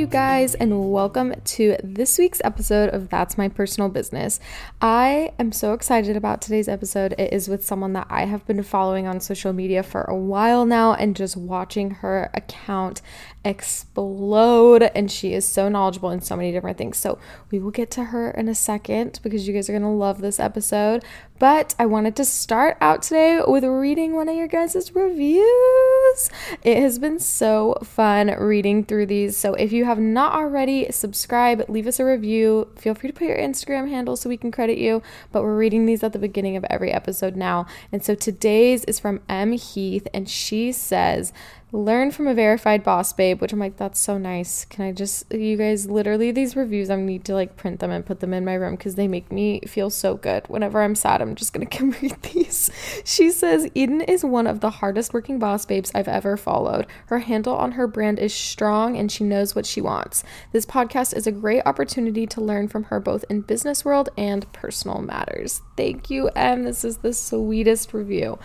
you guys, and welcome to this week's episode of That's My Personal Business. I am so excited about today's episode. It is with someone that I have been following on social media for a while now and just watching her account explode, and she is so knowledgeable in so many different things. So we will get to her in a second because you guys are going to love this episode. But I wanted to start out today with reading one of your guys' reviews. It has been so fun reading through these. So if you have not already, subscribe, leave us a review. Feel free to put your Instagram handle so we can credit you. But we're reading these at the beginning of every episode now. And so today's is from M Heath, and she says, "Learn from a verified boss, babe," which I'm like, that's so nice. Can I just, you guys, literally these reviews, I need to like print them and put them in my room because they make me feel so good. Whenever I'm sad, I'm just going to come read these. She says, "Eden is one of the hardest working boss babes I've ever followed. Her handle on her brand is strong and she knows what she wants. This podcast is a great opportunity to learn from her both in business world and personal matters." Thank you, Em. This is the sweetest review.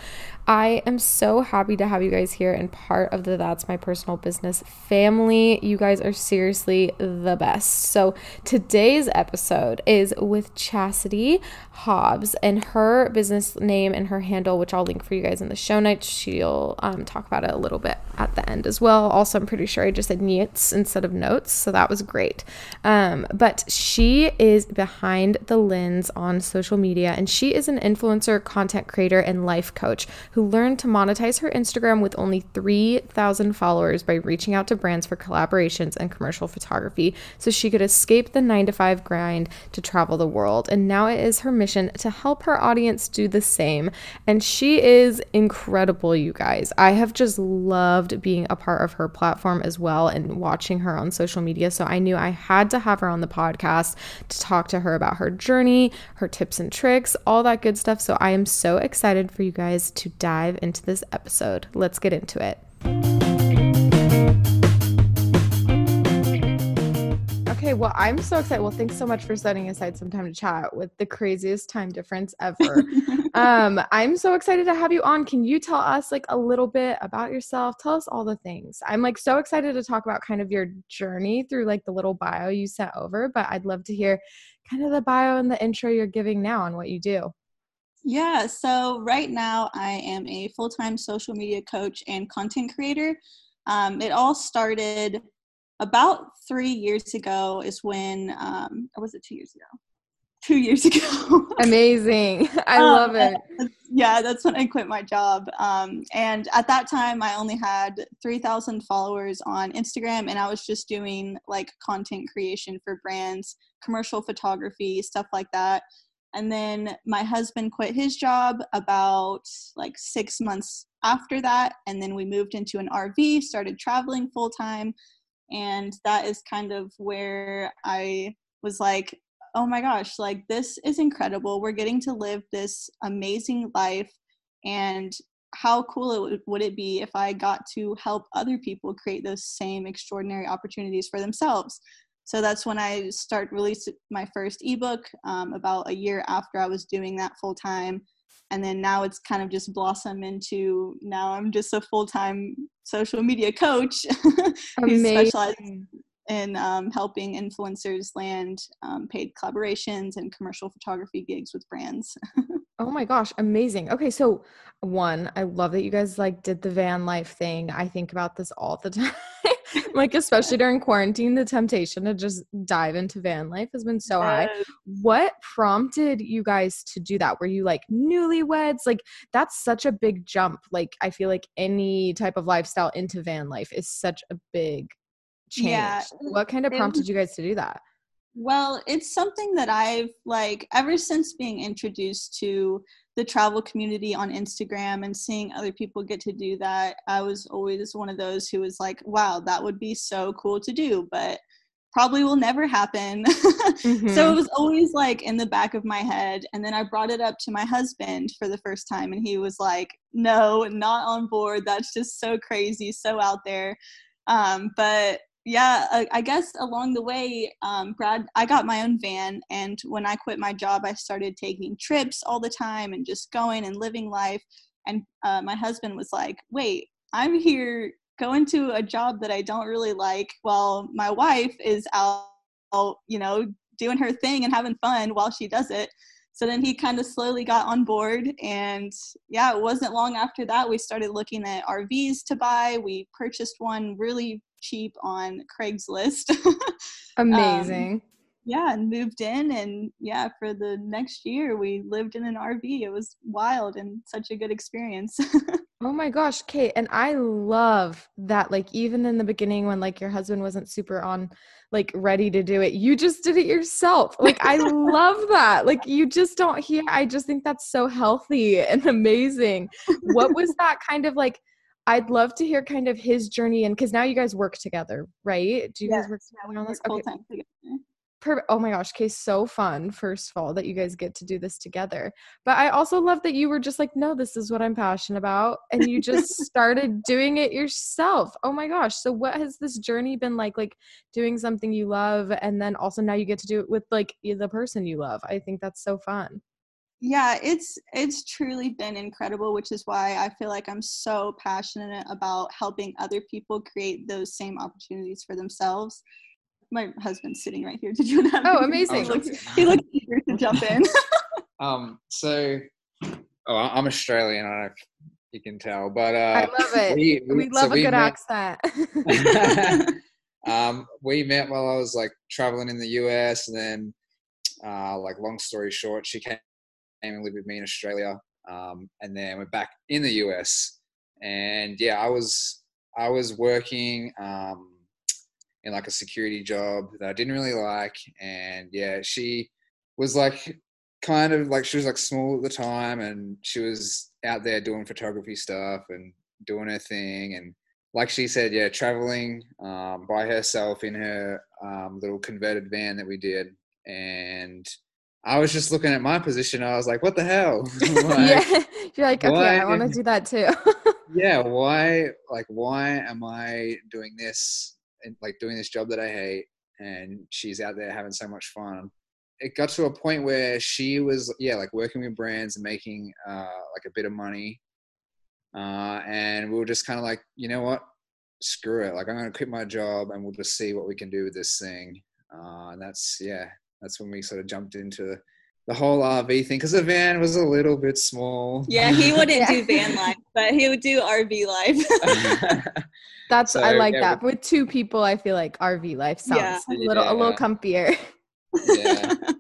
I am so happy to have you guys here and part of the That's My Personal Business family. You guys are seriously the best. So today's episode is with Chasity Hobbs, and her business name and her handle, which I'll link for you guys in the show notes. She'll talk about it a little bit at the end as well. Also, I'm pretty sure I just said "neats" instead of "notes," so that was great. But she is behind the lens on social media, and she is an influencer, content creator, and life coach who learned to monetize her Instagram with only 3,000 followers by reaching out to brands for collaborations and commercial photography so she could escape the 9-to-5 grind to travel the world. And now it is her mission to help her audience do the same. And she is incredible, you guys. I have just loved being a part of her platform as well and watching her on social media. So I knew I had to have her on the podcast to talk to her about her journey, her tips and tricks, all that good stuff. So I am so excited for you guys to dive into this episode. Let's get into it. Okay, well, I'm so excited. Well, thanks so much for setting aside some time to chat with the craziest time difference ever. I'm so excited to have you on. Can you tell us like a little bit about yourself? Tell us all the things. I'm like so excited to talk about kind of your journey through like the little bio you sent over, but I'd love to hear kind of the bio and the intro you're giving now and what you do. Yeah, so right now I am a full-time social media coach and content creator. It all started about 3 years ago is when, or was it 2 years ago? 2 years ago. Amazing. I love it. Yeah, that's when I quit my job. And at that time I only had 3,000 followers on Instagram, and I was just doing like content creation for brands, commercial photography, stuff like that. And then my husband quit his job about like 6 months after that. And then we moved into an RV, started traveling full time. And that is kind of where I was like, oh my gosh, like this is incredible. We're getting to live this amazing life. And how cool would it be if I got to help other people create those same extraordinary opportunities for themselves? So that's when I released my first ebook about a year after I was doing that full time. And then now it's kind of just blossomed into, now I'm just a full-time social media coach who specializes in helping influencers land paid collaborations and commercial photography gigs with brands. Oh my gosh. Amazing. Okay. So one, I love that you guys like did the van life thing. I think about this all the time. Like, especially during quarantine, the temptation to just dive into van life has been so high. What prompted you guys to do that? Were you like newlyweds? Like that's such a big jump. Like I feel like any type of lifestyle into van life is such a big change. Yeah. What kind of prompted you guys to do that? Well, it's something that I've like ever since being introduced to the travel community on Instagram and seeing other people get to do that. I was always one of those who was like, wow, that would be so cool to do, but probably will never happen. Mm-hmm. So it was always like in the back of my head. And then I brought it up to my husband for the first time, and he was like, no, not on board. That's just so crazy, so out there. But yeah, I guess along the way, Brad, I got my own van, and when I quit my job, I started taking trips all the time and just going and living life. And my husband was like, wait, I'm here going to a job that I don't really like while my wife is out, you know, doing her thing and having fun while she does it. So then he kind of slowly got on board, and yeah, it wasn't long after that we started looking at RVs to buy. We purchased one really cheap on Craigslist. Amazing. Yeah, and moved in, and yeah, for the next year we lived in an RV. It was wild and such a good experience. Oh my gosh, Kate. And I love that, like, even in the beginning when like your husband wasn't super on, like, ready to do it, you just did it yourself. Like, I love that. Like, you just don't hear, I just think that's so healthy and amazing. What was that kind of like, I'd love to hear kind of his journey. And cause now you guys work together, right? Do you guys work together on this? Full time together. Oh my gosh, Kay, so fun, first of all, that you guys get to do this together. But I also love that you were just like, no, this is what I'm passionate about. And you just started doing it yourself. Oh my gosh. So what has this journey been like doing something you love? And then also now you get to do it with like the person you love. I think that's so fun. Yeah, it's truly been incredible, which is why I feel like I'm so passionate about helping other people create those same opportunities for themselves. My husband's sitting right here. Did you know? Oh, amazing. He looks eager to jump in. I'm Australian. I don't know if you can tell, but I love it. We love a good accent. We met while I was like traveling in the US, and then like long story short, she came and lived with me in Australia. And then we're back in the US, and yeah, I was working, in like a security job that I didn't really like. And yeah, she was like kind of like, she was like small at the time, and she was out there doing photography stuff and doing her thing. And like she said, yeah, traveling by herself in her little converted van that we did. And I was just looking at my position. I was like, what the hell? Like, yeah. You're like, okay, I want to do that too. Yeah. Why am I doing this? And like doing this job that I hate, and she's out there having so much fun. It got to a point where she was like working with brands and making like a bit of money, and we were just kind of like, you know what, screw it, like I'm gonna quit my job and we'll just see what we can do with this thing. And that's when we sort of jumped into the whole RV thing, because the van was a little bit small. Yeah, he wouldn't do van life, but he would do RV life. I like that. With two people, I feel like RV life sounds a little comfier. Yeah. So,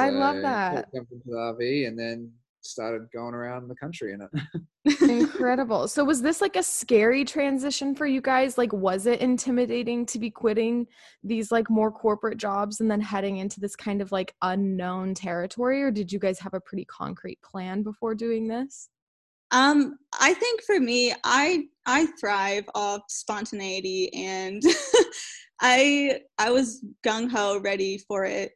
I love that. Jumped into the RV and then started going around the country in it. Incredible. So was this like a scary transition for you guys? Like, was it intimidating to be quitting these like more corporate jobs and then heading into this kind of like unknown territory? Or did you guys have a pretty concrete plan before doing this? I think for me, I thrive off spontaneity, and I was gung-ho ready for it.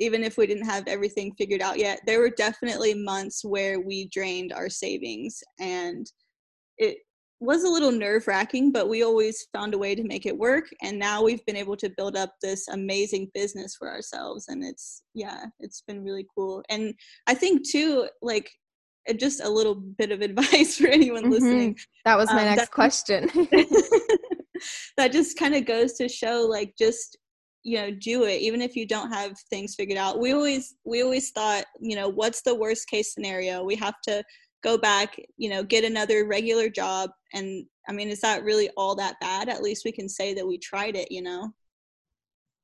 Even if we didn't have everything figured out yet, there were definitely months where we drained our savings, and it was a little nerve-wracking, but we always found a way to make it work. And now we've been able to build up this amazing business for ourselves, and it's been really cool. And I think too, like, just a little bit of advice for anyone listening. That was my next question. That just kind of goes to show, like, just, you know, do it, even if you don't have things figured out. We always thought, you know, what's the worst case scenario? We have to go back, you know, get another regular job. And I mean, is that really all that bad? At least we can say that we tried it, you know?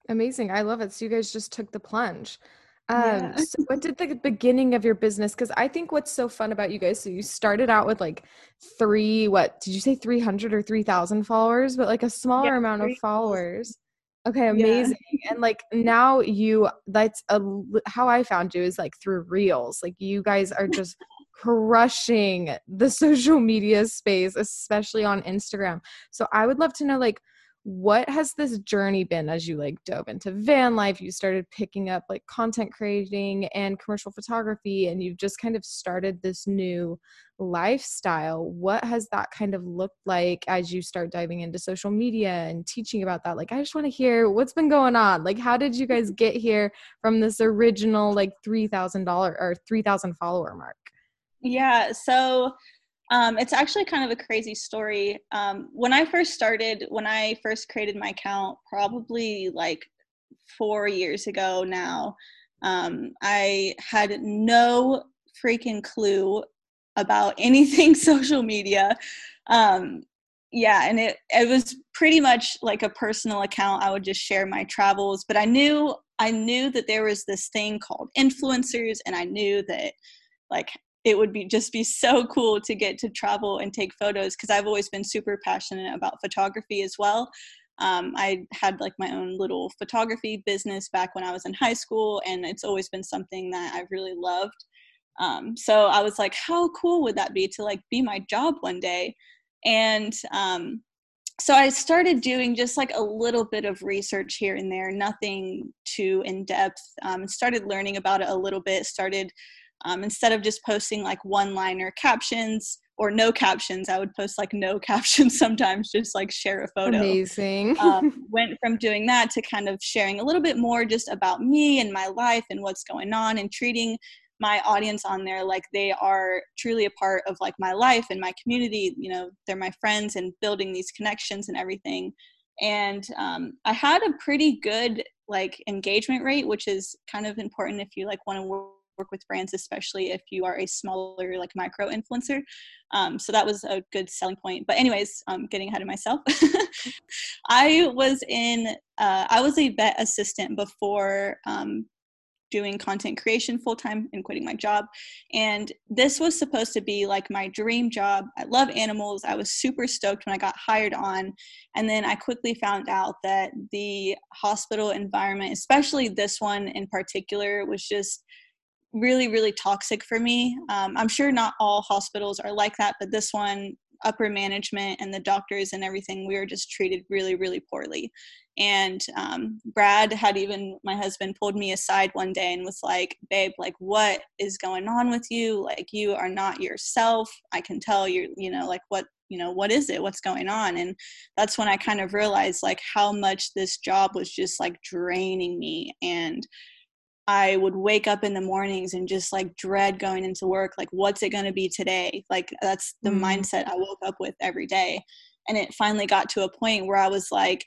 Amazing. I love it. So you guys just took the plunge. So what did the beginning of your business, because I think what's so fun about you guys, so you started out with like 300 or 3,000 followers, but like a smaller amount of followers. Okay. Amazing. Yeah. And like now how I found you is like through Reels. Like you guys are just crushing the social media space, especially on Instagram. So I would love to know, like, what has this journey been as you like dove into van life? You started picking up like content creating and commercial photography, and you've just kind of started this new lifestyle. What has that kind of looked like as you start diving into social media and teaching about that? Like, I just want to hear what's been going on. Like, how did you guys get here from this original like $3,000 or 3,000 follower mark? Yeah. So It's actually kind of a crazy story. When I first created my account, probably like 4 years ago now, I had no freaking clue about anything social media. And it was pretty much like a personal account. I would just share my travels, but I knew that there was this thing called influencers, and I knew that like it would be so cool to get to travel and take photos, because I've always been super passionate about photography as well. I had like my own little photography business back when I was in high school, and it's always been something that I've really loved. So I was like, how cool would that be to like be my job one day? And so I started doing just like a little bit of research here and there, nothing too in depth. Started learning about it a little bit, instead of just posting like one-liner captions or no captions, I would post like no captions sometimes, just like share a photo. Amazing. Went from doing that to kind of sharing a little bit more just about me and my life and what's going on, and treating my audience on there like they are truly a part of like my life and my community. You know, they're my friends, and building these connections and everything. And I had a pretty good like engagement rate, which is kind of important if you like want to work with brands, especially if you are a smaller like micro influencer. So that was a good selling point. But anyways, I'm getting ahead of myself. I was a vet assistant before doing content creation full-time and quitting my job. And this was supposed to be like my dream job. I love animals. I was super stoked when I got hired on. And then I quickly found out that the hospital environment, especially this one in particular, was just really, really toxic for me. I'm sure not all hospitals are like that, but this one, upper management and the doctors and everything, we were just treated really, really poorly. And Brad had my husband pulled me aside one day and was like, babe, like what is going on with you? Like you are not yourself. I can tell you're, like what, what is it? What's going on? And that's when I kind of realized like how much this job was just like draining me. And I would wake up in the mornings and just like dread going into work. Like, what's it going to be today? Like, that's the mindset I woke up with every day. And it finally got to a point where I was like,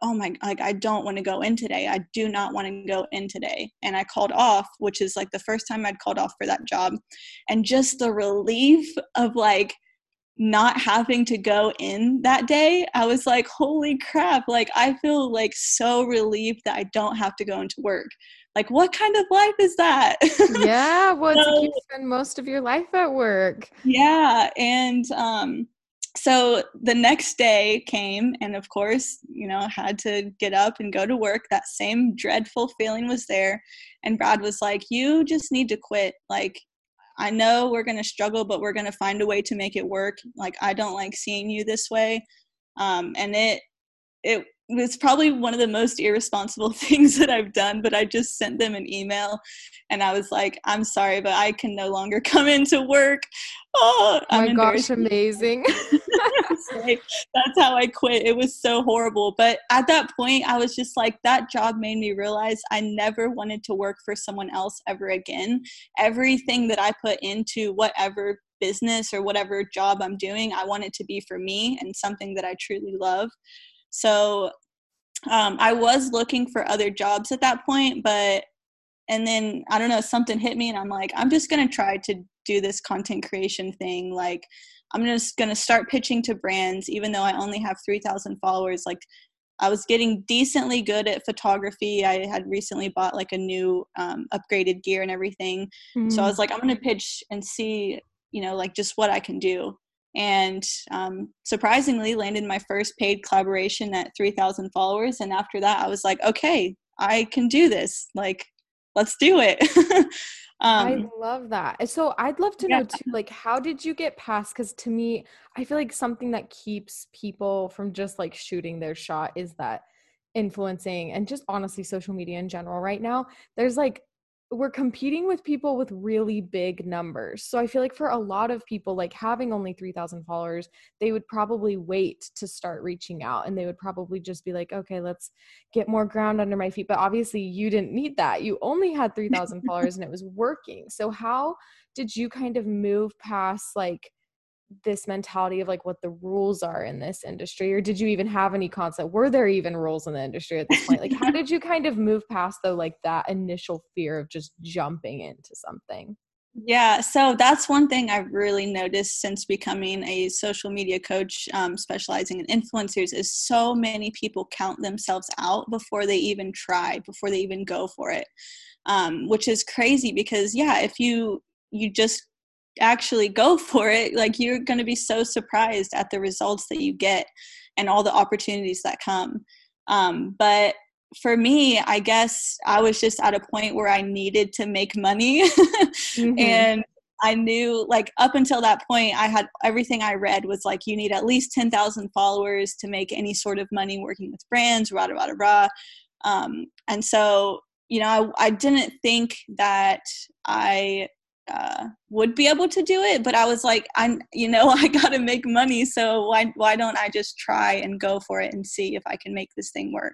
oh my, like, I don't want to go in today. I do not want to go in today. And I called off, which is like the first time I'd called off for that job. And just the relief of like not having to go in that day, I was like, holy crap. Like, I feel like so relieved that I don't have to go into work. Like, what kind of life is that? Yeah. Well, you spend most of your life at work. Yeah. And, so the next day came, and of course, had to get up and go to work. That same dreadful feeling was there. And Brad was like, you just need to quit. Like, I know we're going to struggle, but we're going to find a way to make it work. Like, I don't like seeing you this way. And it was probably one of the most irresponsible things that I've done, but I just sent them an email and I was like, I'm sorry, but I can no longer come into work. Oh my gosh, amazing. That's how I quit. It was so horrible. But at that point, I was just like, that job made me realize I never wanted to work for someone else ever again. Everything that I put into whatever business or whatever job I'm doing, I want it to be for me and something that I truly love. So I was looking for other jobs at that point, and then I don't know, something hit me and I'm like, I'm just going to try to do this content creation thing. Like, I'm just going to start pitching to brands, even though I only have 3,000 followers. Like, I was getting decently good at photography. I had recently bought like a new upgraded gear and everything. Mm-hmm. So I was like, I'm going to pitch and see, like just what I can do. And surprisingly landed my first paid collaboration at 3,000 followers. And after that, I was like, okay, I can do this. Like, let's do it. I love that. So I'd love to know too, like, how did you get past? Because to me, I feel like something that keeps people from just like shooting their shot is that influencing and just honestly social media in general right now. There's like, we're competing with people with really big numbers. So I feel like for a lot of people, like having only 3,000 followers, they would probably wait to start reaching out, and they would probably just be like, okay, let's get more ground under my feet. But obviously you didn't need that. You only had 3,000 followers and it was working. So how did you kind of move past like this mentality of like what the rules are in this industry, or did you even have any concept? Were there even rules in the industry at this point? Like, how did you kind of move past though, like that initial fear of just jumping into something? Yeah. So that's one thing I've really noticed since becoming a social media coach, specializing in influencers, is so many people count themselves out before they even try, before they even go for it. Which is crazy because if you just actually go for it, like you're going to be so surprised at the results that you get and all the opportunities that come. But for me, I guess I was just at a point where I needed to make money. Mm-hmm. And I knew, like, up until that point, I had everything I read was like, you need at least 10,000 followers to make any sort of money working with brands, rah, rah, rah, rah. And so, you know, I didn't think that I would be able to do it, but I was like, I gotta make money. So why don't I just try and go for it and see if I can make this thing work?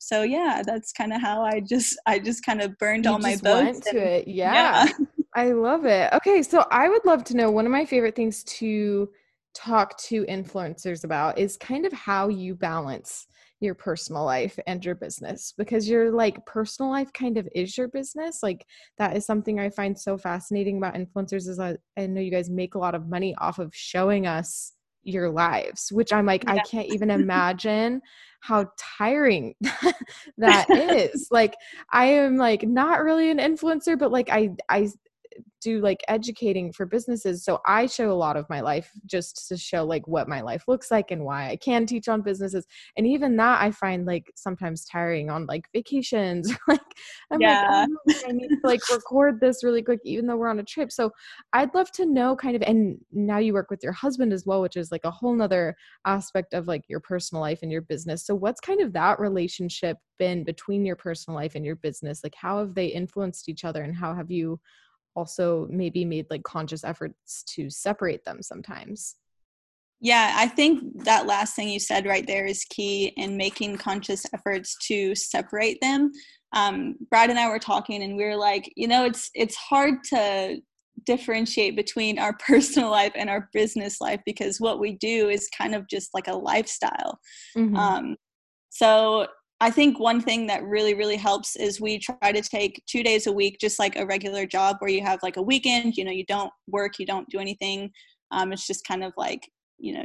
So yeah, that's kind of how I just kind of burned all my boats to it. Yeah. I love it. Okay. So I would love to know, one of my favorite things to talk to influencers about is kind of how you balance your personal life and your business, because your like personal life kind of is your business. Like that is something I find so fascinating about influencers is I know you guys make a lot of money off of showing us your lives, which I'm like, I can't even imagine how tiring that is. Like, I am like not really an influencer, but like I do like educating for businesses. So I show a lot of my life just to show like what my life looks like and why I can teach on businesses. And even that I find like sometimes tiring on like vacations. Like, I need to like record this really quick, even though we're on a trip. So I'd love to know kind of, and now you work with your husband as well, which is like a whole nother aspect of like your personal life and your business. So what's kind of that relationship been between your personal life and your business? Like, how have they influenced each other, and how have you also maybe made like conscious efforts to separate them sometimes? Yeah, I think that last thing you said right there is key in making conscious efforts to separate them. Brad and I were talking and we were like, you know, it's hard to differentiate between our personal life and our business life because what we do is kind of just like a lifestyle. Mm-hmm. So I think one thing that really, really helps is we try to take 2 days a week, just like a regular job where you have like a weekend, you know, you don't work, you don't do anything. It's just kind of like, you know,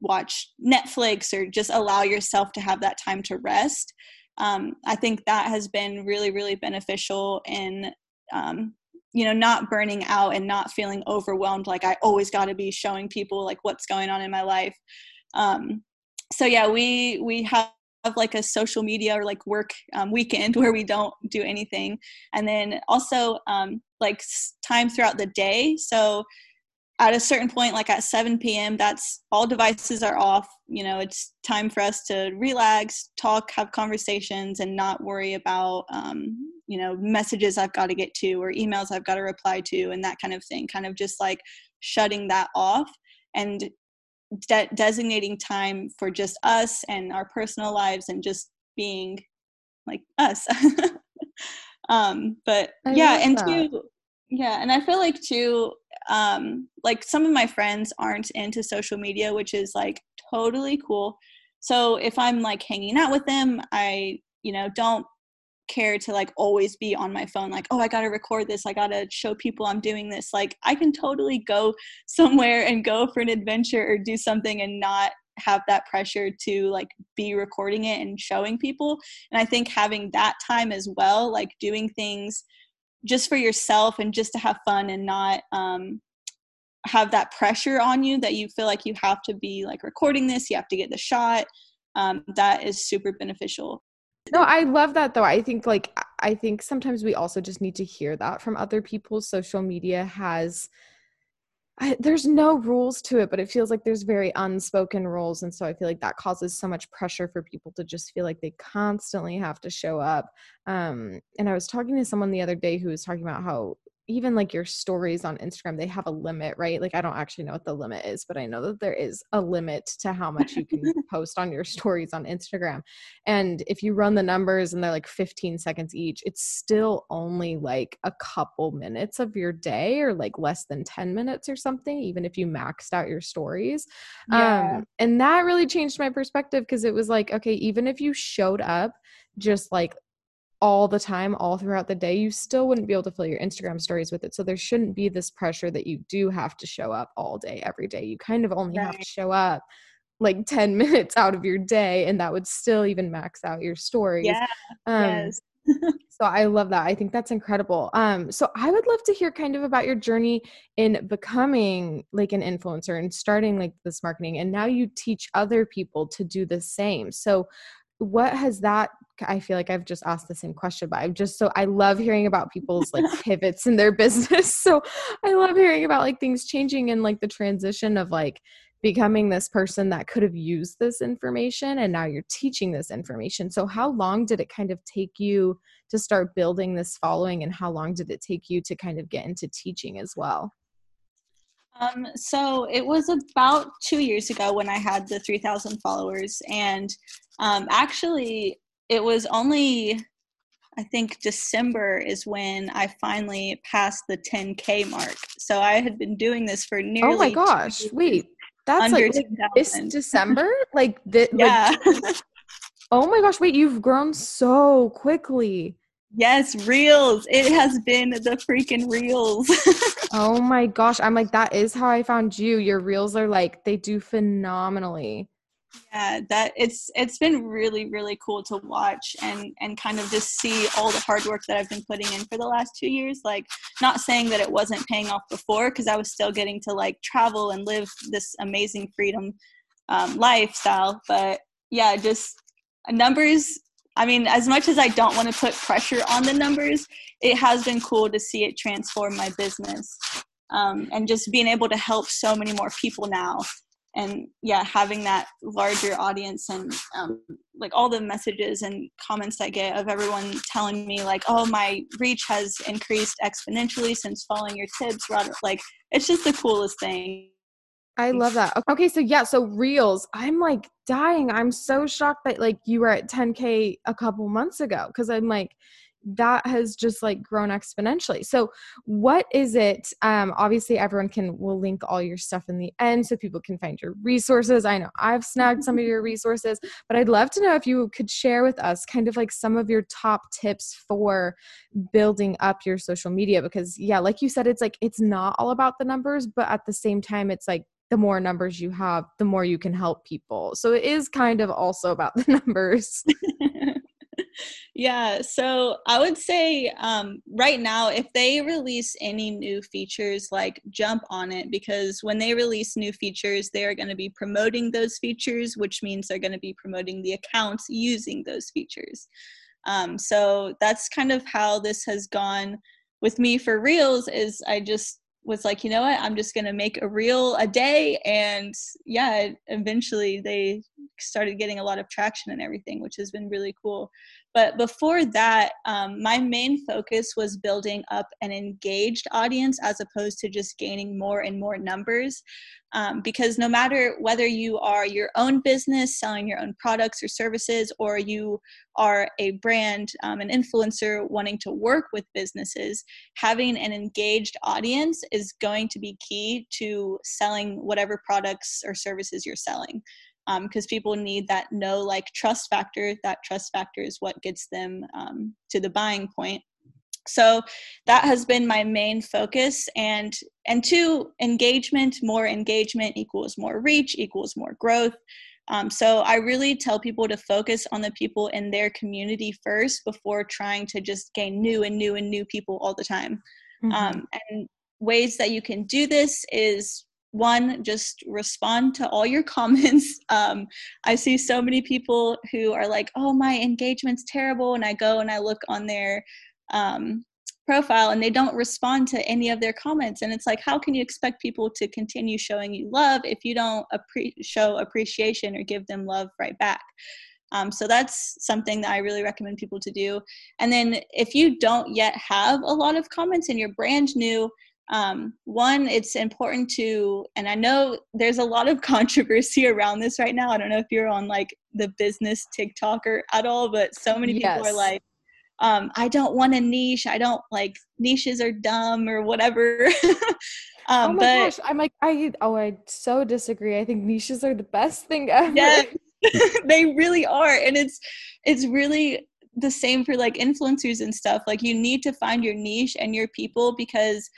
watch Netflix or just allow yourself to have that time to rest. I think that has been really, really beneficial in, you know, not burning out and not feeling overwhelmed. Like I always got to be showing people like what's going on in my life. So yeah, we have like a social media or like work weekend where we don't do anything. And then also like time throughout the day. So at a certain point, like at 7 p.m., that's all devices are off. You know, it's time for us to relax, talk, have conversations, and not worry about, you know, messages I've got to get to or emails I've got to reply to and that kind of thing, kind of just like shutting that off and designating time for just us and our personal lives and just being like us. But I and I feel like too, like some of my friends aren't into social media, which is like totally cool. So if I'm like hanging out with them, I, you know, don't care to like always be on my phone like, oh, I gotta record this, I gotta show people I'm doing this. Like I can totally go somewhere and go for an adventure or do something and not have that pressure to like be recording it and showing people. And I think having that time as well, like doing things just for yourself and just to have fun and not have that pressure on you that you feel like you have to be like recording this, you have to get the shot, that is super beneficial. No, I love that though. I think sometimes we also just need to hear that from other people. Social media has, there's no rules to it, but it feels like there's very unspoken rules. And so I feel like that causes so much pressure for people to just feel like they constantly have to show up. And I was talking to someone the other day who was talking about how even like your stories on Instagram, they have a limit, right? Like, I don't actually know what the limit is, but I know that there is a limit to how much you can post on your stories on Instagram. And if you run the numbers and they're like 15 seconds each, it's still only like a couple minutes of your day, or like less than 10 minutes or something, even if you maxed out your stories. Yeah. And that really changed my perspective, because it was like, okay, even if you showed up just like all the time, all throughout the day, you still wouldn't be able to fill your Instagram stories with it. So there shouldn't be this pressure that you do have to show up all day, every day. You kind of only have to show up like 10 minutes out of your day, and that would still even max out your stories. Yeah, yes. So I love that. I think that's incredible. So I would love to hear kind of about your journey in becoming like an influencer and starting like this marketing. And now you teach other people to do the same. So what has that, I feel like I've just asked the same question, but I'm just so, I love hearing about people's like pivots in their business. So I love hearing about like things changing and like the transition of like becoming this person that could have used this information, and now you're teaching this information. So how long did it kind of take you to start building this following, and how long did it take you to kind of get into teaching as well? So it was about 2 years ago when I had the 3,000 followers, and actually it was only, I think December is when I finally passed the 10K mark. So I had been doing this for nearly— Oh my gosh, wait, that's like this December? Like this? Yeah. Like, oh my gosh, wait, you've grown so quickly. Yes, reels. It has been the freaking reels. Oh my gosh. I'm like, that is how I found you. Your reels are like, they do phenomenally. Yeah, that it's been really, really cool to watch and kind of just see all the hard work that I've been putting in for the last 2 years. Like, not saying that it wasn't paying off before, because I was still getting to like travel and live this amazing freedom lifestyle. But yeah, just numbers. I mean, as much as I don't want to put pressure on the numbers, it has been cool to see it transform my business, and just being able to help so many more people now. And yeah, having that larger audience, and like all the messages and comments I get of everyone telling me like, oh, my reach has increased exponentially since following your tips. Like, it's just the coolest thing. I love that. Okay. So yeah. So reels, I'm like dying. I'm so shocked that like you were at 10K a couple months ago. 'Cause I'm like, that has just like grown exponentially. So what is it? Obviously everyone we'll link all your stuff in the end so people can find your resources. I know I've snagged some of your resources, but I'd love to know if you could share with us kind of like some of your top tips for building up your social media, because yeah, like you said, it's like, it's not all about the numbers, but at the same time, it's like, the more numbers you have, the more you can help people. So it is kind of also about the numbers. Yeah. So I would say right now, if they release any new features, like jump on it, because when they release new features, they are going to be promoting those features, which means they're going to be promoting the accounts using those features. So that's kind of how this has gone with me for Reels. Is I just was like, you know what, I'm just going to make a reel a day. And yeah, eventually they started getting a lot of traction and everything, which has been really cool. But before that, my main focus was building up an engaged audience as opposed to just gaining more and more numbers. Because no matter whether you are your own business, selling your own products or services, or you are a brand, an influencer wanting to work with businesses, having an engaged audience is going to be key to selling whatever products or services you're selling. Because people need that trust factor. That trust factor is what gets them to the buying point. So that has been my main focus. And two, engagement, more engagement equals more reach, equals more growth. So I really tell people to focus on the people in their community first before trying to just gain new and new and new people all the time. Mm-hmm. And ways that you can do this is, one, just respond to all your comments. I see so many people who are like, oh, my engagement's terrible. And I go and I look on their profile and they don't respond to any of their comments. And it's like, how can you expect people to continue showing you love if you don't show appreciation or give them love right back? So that's something that I really recommend people to do. And then if you don't yet have a lot of comments and you're brand new, one, it's important to, and I know there's a lot of controversy around this right now. I don't know if you're on like the business TikToker at all, but so many people are like, I don't want a niche. I don't like niches are dumb or whatever. Oh my gosh. I'm like, I so disagree. I think niches are the best thing ever. Yeah, they really are. And it's really the same for like influencers and stuff. Like you need to find your niche and your people, because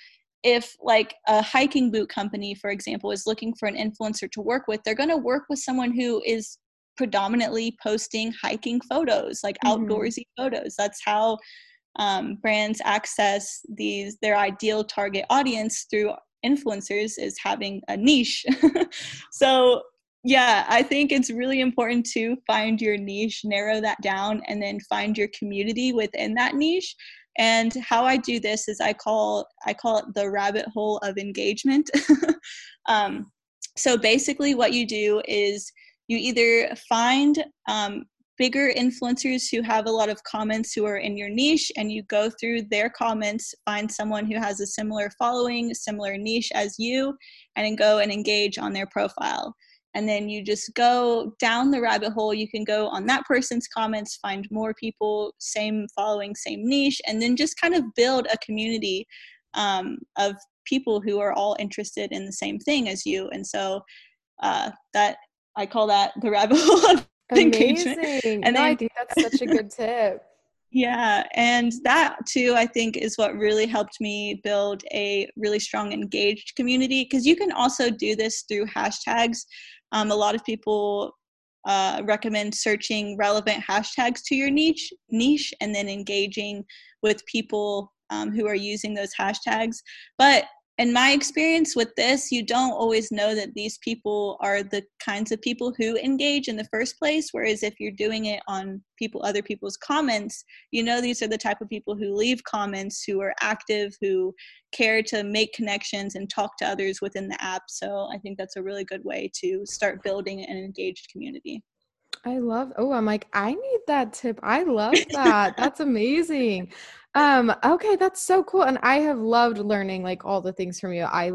if like a hiking boot company, for example, is looking for an influencer to work with, they're going to work with someone who is predominantly posting hiking photos, like outdoorsy photos. That's how brands access their ideal target audience through influencers, is having a niche. So yeah, I think it's really important to find your niche, narrow that down, and then find your community within that niche. And how I do this is I call it the rabbit hole of engagement. So basically what you do is you either find bigger influencers who have a lot of comments who are in your niche, and you go through their comments, find someone who has a similar following, similar niche as you, and then go and engage on their profile. And then you just go down the rabbit hole. You can go on that person's comments, find more people, same following, same niche, and then just kind of build a community of people who are all interested in the same thing as you. And so that, I call that the rabbit hole of engagement. Amazing. And I think that's such a good tip. Yeah. And that too, I think, is what really helped me build a really strong engaged community, because you can also do this through hashtags. A lot of people recommend searching relevant hashtags to your niche, and then engaging with people who are using those hashtags. But in my experience with this, you don't always know that these people are the kinds of people who engage in the first place. Whereas if you're doing it on other people's comments, you know, these are the type of people who leave comments, who are active, who care to make connections and talk to others within the app. So I think that's a really good way to start building an engaged community. I'm like, I need that tip. I love that. That's amazing. Okay. That's so cool. And I have loved learning like all the things from you. I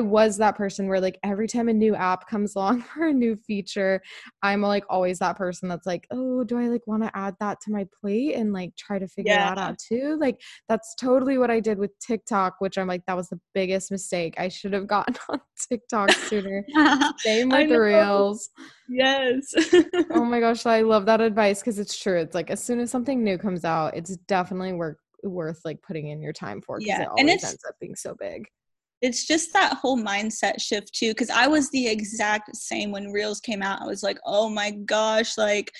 was that person where like every time a new app comes along for a new feature, I'm like always that person that's like, oh, do I like want to add that to my plate and like try to figure that out too? Like that's totally what I did with TikTok, which I'm like, that was the biggest mistake. I should have gotten on TikTok sooner. Same with the Reels. Yes. Oh my gosh. I love that advice, because it's true. It's like as soon as something new comes out, it's definitely worth like putting in your time for, because it always ends up being so big. It's just that whole mindset shift too, because I was the exact same when Reels came out. I was like, oh my gosh, like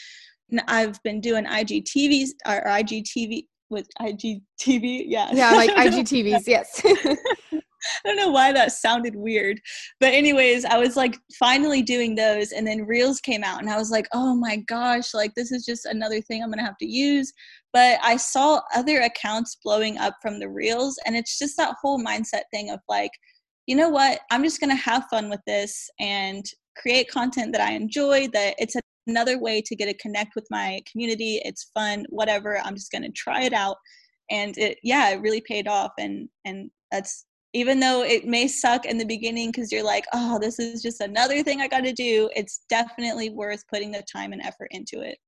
I've been doing IGTV. Yeah, like IGTVs, yes. I don't know why that sounded weird. But anyways, I was like finally doing those, and then Reels came out, and I was like, oh my gosh, like this is just another thing I'm going to have to use. But I saw other accounts blowing up from the Reels, and it's just that whole mindset thing of like, you know what, I'm just going to have fun with this and create content that I enjoy, that it's another way to get a connect with my community. It's fun, whatever. I'm just going to try it out. And it really paid off. And that's, even though it may suck in the beginning because you're like, oh, this is just another thing I got to do, it's definitely worth putting the time and effort into it.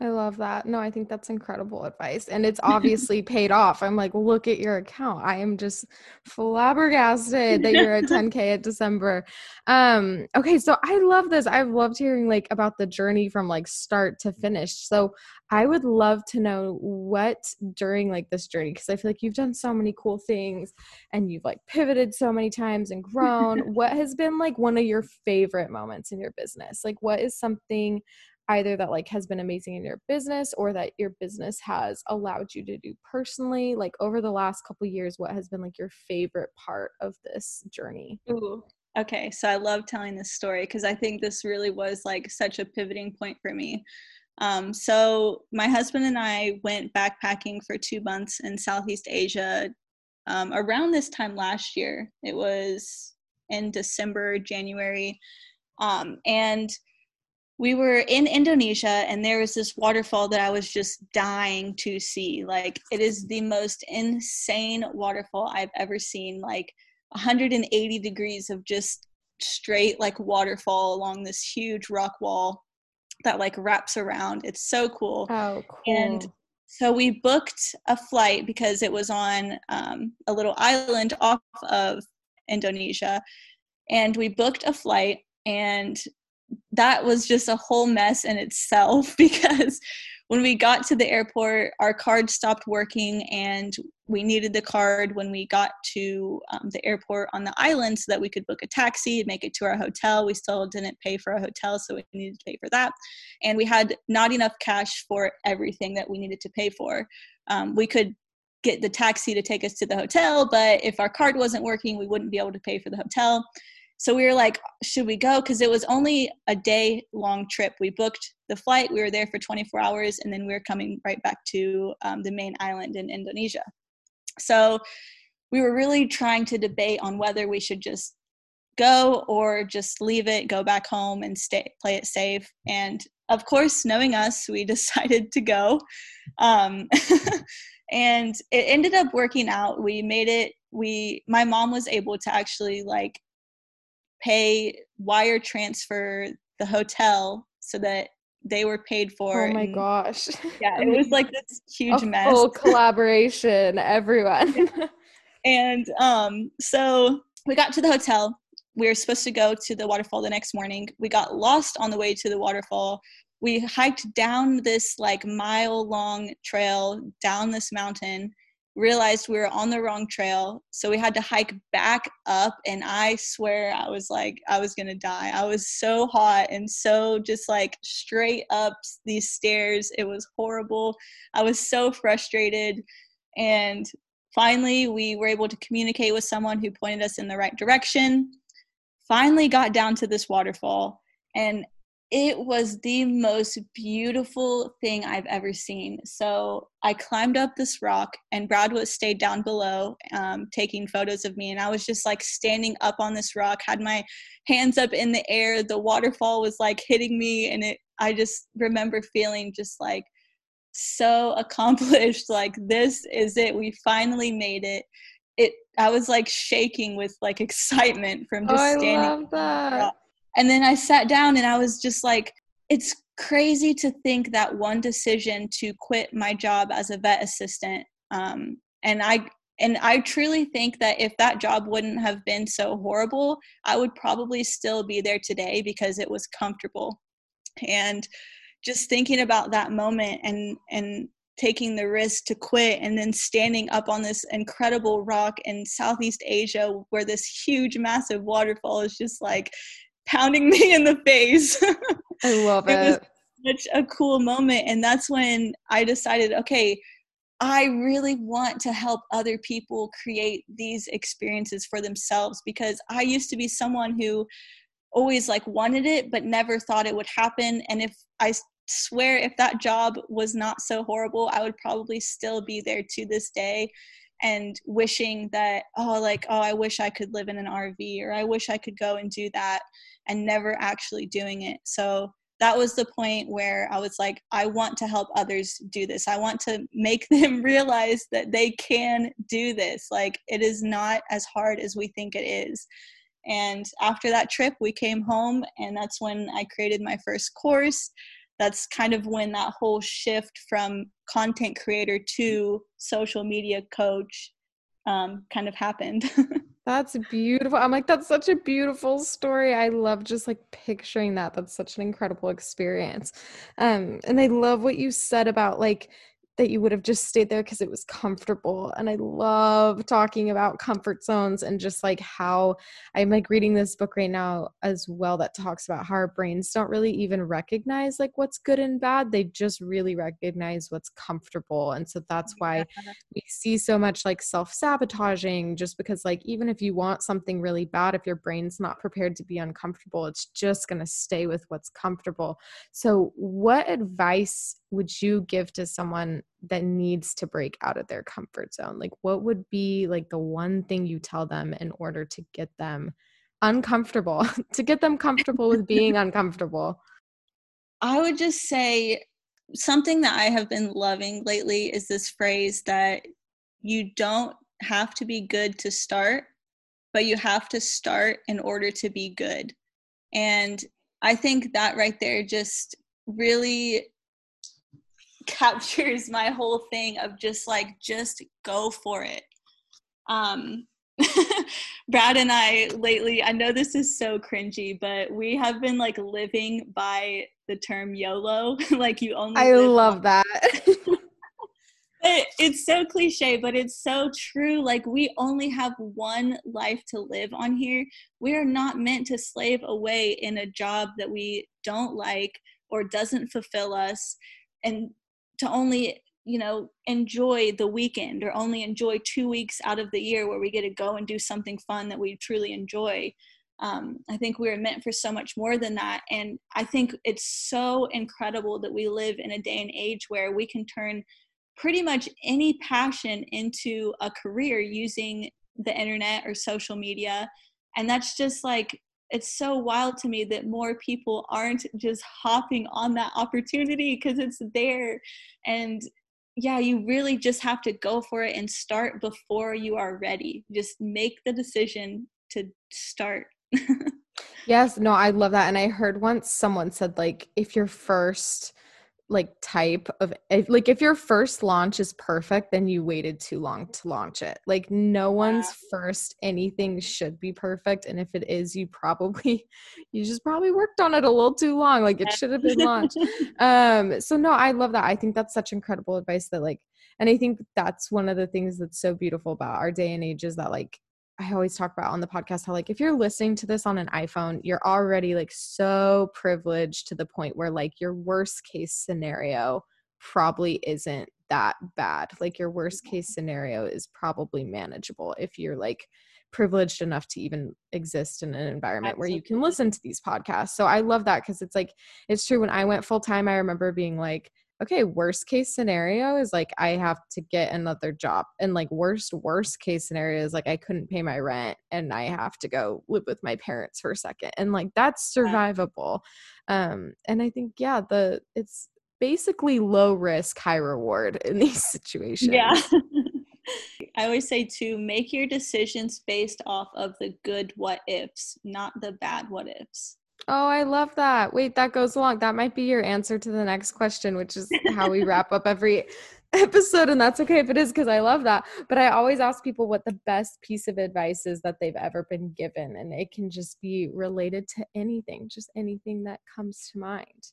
I love that. No, I think that's incredible advice. And it's obviously paid off. I'm like, look at your account. I am just flabbergasted that you're at 10K at December. Okay. So I love this. I've loved hearing like about the journey from like start to finish. So I would love to know what during like this journey, because I feel like you've done so many cool things and you've like pivoted so many times and grown. What has been like one of your favorite moments in your business? Like what is something either that like has been amazing in your business or that your business has allowed you to do personally, like over the last couple of years, what has been like your favorite part of this journey? Ooh. Okay. So I love telling this story because I think this really was like such a pivoting point for me. So my husband and I went backpacking for 2 months in Southeast Asia around this time last year. It was in December, January. And we were in Indonesia, and there was this waterfall that I was just dying to see. Like, it is the most insane waterfall I've ever seen, like 180 degrees of just straight like waterfall along this huge rock wall that like wraps around. It's so cool. Oh, cool. And so we booked a flight because it was on a little island off of Indonesia, and we booked a flight, and that was just a whole mess in itself, because when we got to the airport, our card stopped working, and we needed the card when we got to the airport on the island so that we could book a taxi and make it to our hotel. We still didn't pay for a hotel, so we needed to pay for that. And we had not enough cash for everything that we needed to pay for. We could get the taxi to take us to the hotel, but if our card wasn't working, we wouldn't be able to pay for the hotel. So we were like, should we go? Because it was only a day-long trip. We booked the flight. We were there for 24 hours, and then we were coming right back to the main island in Indonesia. So we were really trying to debate on whether we should just go or just leave it, go back home and stay, play it safe. And, of course, knowing us, we decided to go. And it ended up working out. We made it. My mom was able to actually, like, pay wire transfer the hotel so that they were paid for. Oh my gosh. Yeah, it was like this huge mess. Full collaboration, everyone. Yeah. And so we got to the hotel. We were supposed to go to the waterfall the next morning. We got lost on the way to the waterfall. We hiked down this like mile-long trail down this mountain, realized we were on the wrong trail, so we had to hike back up, and I swear I was like, I was gonna die. I was so hot and so just like straight up these stairs. It was horrible. I was so frustrated, and finally we were able to communicate with someone who pointed us in the right direction. Finally got down to this waterfall, and it was the most beautiful thing I've ever seen. So I climbed up this rock, and Brad stayed down below taking photos of me. And I was just like standing up on this rock, had my hands up in the air. The waterfall was like hitting me. And I just remember feeling just like so accomplished. Like, this is it. We finally made it. I was like shaking with like excitement from just standing. I love that. And then I sat down, and I was just like, it's crazy to think that one decision to quit my job as a vet assistant. And I truly think that if that job wouldn't have been so horrible, I would probably still be there today because it was comfortable. And just thinking about that moment and taking the risk to quit, and then standing up on this incredible rock in Southeast Asia where this huge, massive waterfall is just like pounding me in the face. I love it. It was such a cool moment. And that's when I decided, okay, I really want to help other people create these experiences for themselves, because I used to be someone who always like wanted it, but never thought it would happen. And if I swear, if that job was not so horrible, I would probably still be there to this day. And wishing that, I wish I could live in an RV, or I wish I could go and do that, and never actually doing it. So that was the point where I was like, I want to help others do this. I want to make them realize that they can do this. Like, it is not as hard as we think it is. And after that trip, we came home, and that's when I created my first course. That's kind of when that whole shift from content creator to social media coach kind of happened. That's beautiful. I'm like, that's such a beautiful story. I love just like picturing that. That's such an incredible experience. And I love what you said about like that you would have just stayed there because it was comfortable. And I love talking about comfort zones, and just like how I'm like reading this book right now as well that talks about how our brains don't really even recognize like what's good and bad. They just really recognize what's comfortable. And so that's why we see so much like self-sabotaging, just because like even if you want something really bad, if your brain's not prepared to be uncomfortable, it's just going to stay with what's comfortable. So what advice would you give to someone that needs to break out of their comfort zone? Like, what would be like the one thing you tell them in order to get them comfortable with being uncomfortable? I would just say something that I have been loving lately is this phrase that you don't have to be good to start, but you have to start in order to be good. And I think that right there just really captures my whole thing of just go for it. Brad and I lately, I know this is so cringy, but we have been living by the term YOLO. I love that. It's so cliche, but it's so true. We only have one life to live on here. We are not meant to slave away in a job that we don't like or doesn't fulfill us, and to only, enjoy the weekend or only enjoy 2 weeks out of the year where we get to go and do something fun that we truly enjoy. I think we are meant for so much more than that. And I think it's so incredible that we live in a day and age where we can turn pretty much any passion into a career using the internet or social media. And that's just it's so wild to me that more people aren't just hopping on that opportunity because it's there. And yeah, you really just have to go for it and start before you are ready. Just make the decision to start. Yes, no, I love that. And I heard once someone said if your first if your first launch is perfect, then you waited too long to launch it. No one's first anything should be perfect, and if it is, you just probably worked on it a little too long. It should have been launched. So no, I love that. I think that's such incredible advice that and I think that's one of the things that's so beautiful about our day and age is that I always talk about on the podcast how if you're listening to this on an iPhone, you're already so privileged to the point where your worst case scenario probably isn't that bad. Your worst case scenario is probably manageable if you're privileged enough to even exist in an environment Absolutely. Where you can listen to these podcasts. So I love that because it's it's true. When I went full time, I remember being okay, worst case scenario is I have to get another job, and worst case scenario is I couldn't pay my rent and I have to go live with my parents for a second. And that's survivable. And I think, it's basically low risk, high reward in these situations. Yeah. I always say to make your decisions based off of the good what ifs, not the bad what ifs. Oh, I love that. Wait, that goes along. That might be your answer to the next question, which is how we wrap up every episode. And that's okay if it is, because I love that. But I always ask people what the best piece of advice is that they've ever been given. And it can just be related to anything, just anything that comes to mind.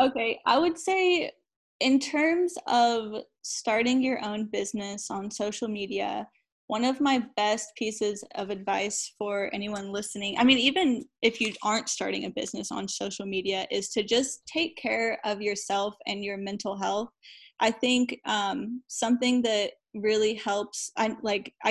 Okay. I would say in terms of starting your own business on social media, one of my best pieces of advice for anyone listening, even if you aren't starting a business on social media, is to just take care of yourself and your mental health. I think something that really helps, I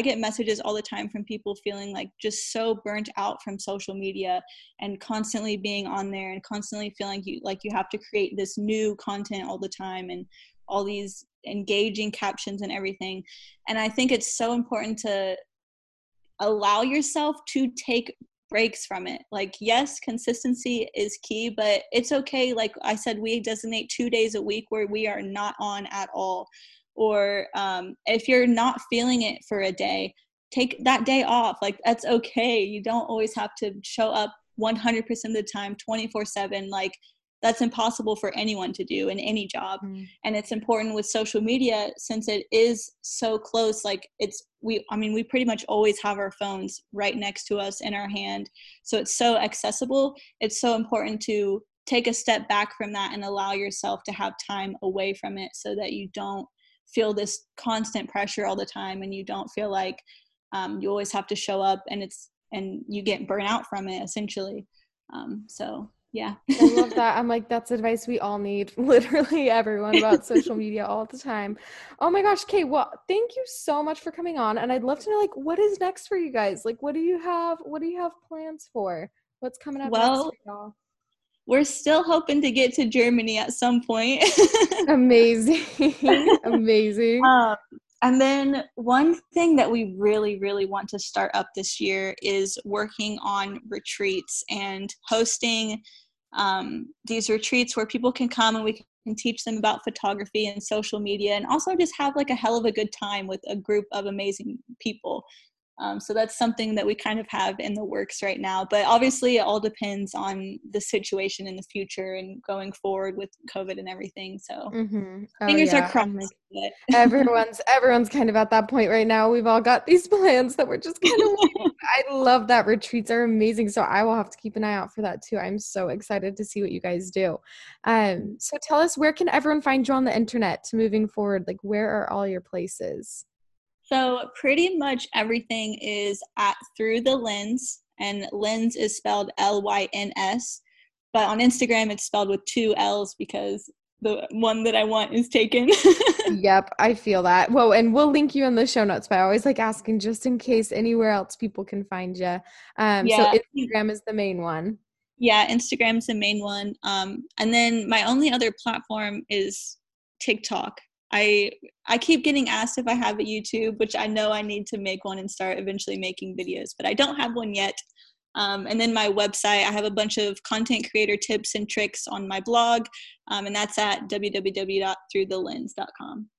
get messages all the time from people feeling just so burnt out from social media and constantly being on there and constantly feeling you have to create this new content all the time and all these engaging captions and everything. And I think it's so important to allow yourself to take breaks from it. Yes, consistency is key, but it's okay. Like I said, we designate 2 days a week where we are not on at all. Or if you're not feeling it for a day, take that day off. That's okay. You don't always have to show up 100% of the time, 24/7. That's impossible for anyone to do in any job. Mm. And it's important with social media since it is so close. We pretty much always have our phones right next to us in our hand. So it's so accessible. It's so important to take a step back from that and allow yourself to have time away from it so that you don't feel this constant pressure all the time. And you don't feel you always have to show up and you get burnt out from it essentially. Yeah. I love that. I'm that's advice we all need, literally everyone, about social media all the time. Oh my gosh. Kate, well, thank you so much for coming on. And I'd love to know what is next for you guys? What do you have plans for? What's coming up next for y'all? We're still hoping to get to Germany at some point. Amazing. And then one thing that we really, really want to start up this year is working on retreats and hosting these retreats where people can come and we can teach them about photography and social media, and also just have like a hell of a good time with a group of amazing people. So that's something that we kind of have in the works right now, but obviously it all depends on the situation in the future and going forward with COVID and everything. So fingers are crossed. Everyone's kind of at that point right now. We've all got these plans that we're just kind of, I love that. Retreats are amazing. So I will have to keep an eye out for that too. I'm so excited to see what you guys do. So tell us, where can everyone find you on the internet moving forward? Like, where are all your places? So pretty much everything is at Through the Lens, and Lens is spelled Lyns, but on Instagram it's spelled with two L's because the one that I want is taken. Yep, I feel that. Well, and we'll link you in the show notes, but I always like asking just in case anywhere else people can find you. So Instagram is the main one. Yeah, Instagram's the main one. And then my only other platform is TikTok. I keep getting asked if I have a YouTube, which I know I need to make one and start eventually making videos, but I don't have one yet. And then my website, I have a bunch of content creator tips and tricks on my blog, and that's at www.throughthelens.com.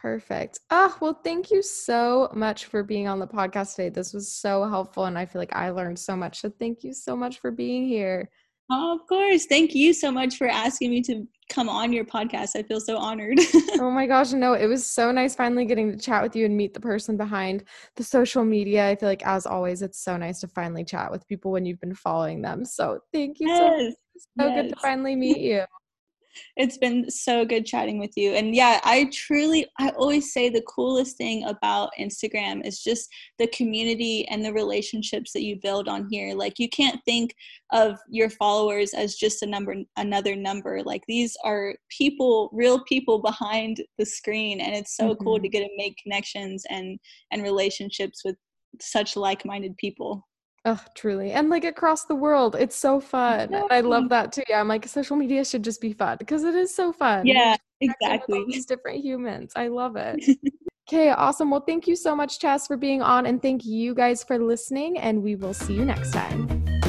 Perfect. Oh, well, thank you so much for being on the podcast today. This was so helpful, and I feel like I learned so much. So thank you so much for being here. Oh, of course. Thank you so much for asking me to come on your podcast. I feel so honored. Oh my gosh. No, it was so nice finally getting to chat with you and meet the person behind the social media. I feel like, as always, it's so nice to finally chat with people when you've been following them. So thank you so much. It's so good to finally meet you. It's been so good chatting with you. And yeah, I always say the coolest thing about Instagram is just the community and the relationships that you build on here. Like, you can't think of your followers as just another number. Like, these are people, real people behind the screen. And it's so cool to get to make connections and relationships with such like-minded people. Oh, truly. And like across the world, it's so fun. And I love that too. Yeah. I'm like, social media should just be fun because it is so fun. Yeah, exactly. All these different humans. I love it. Okay. Awesome. Well, thank you so much, Chas, for being on, and thank you guys for listening, and we will see you next time.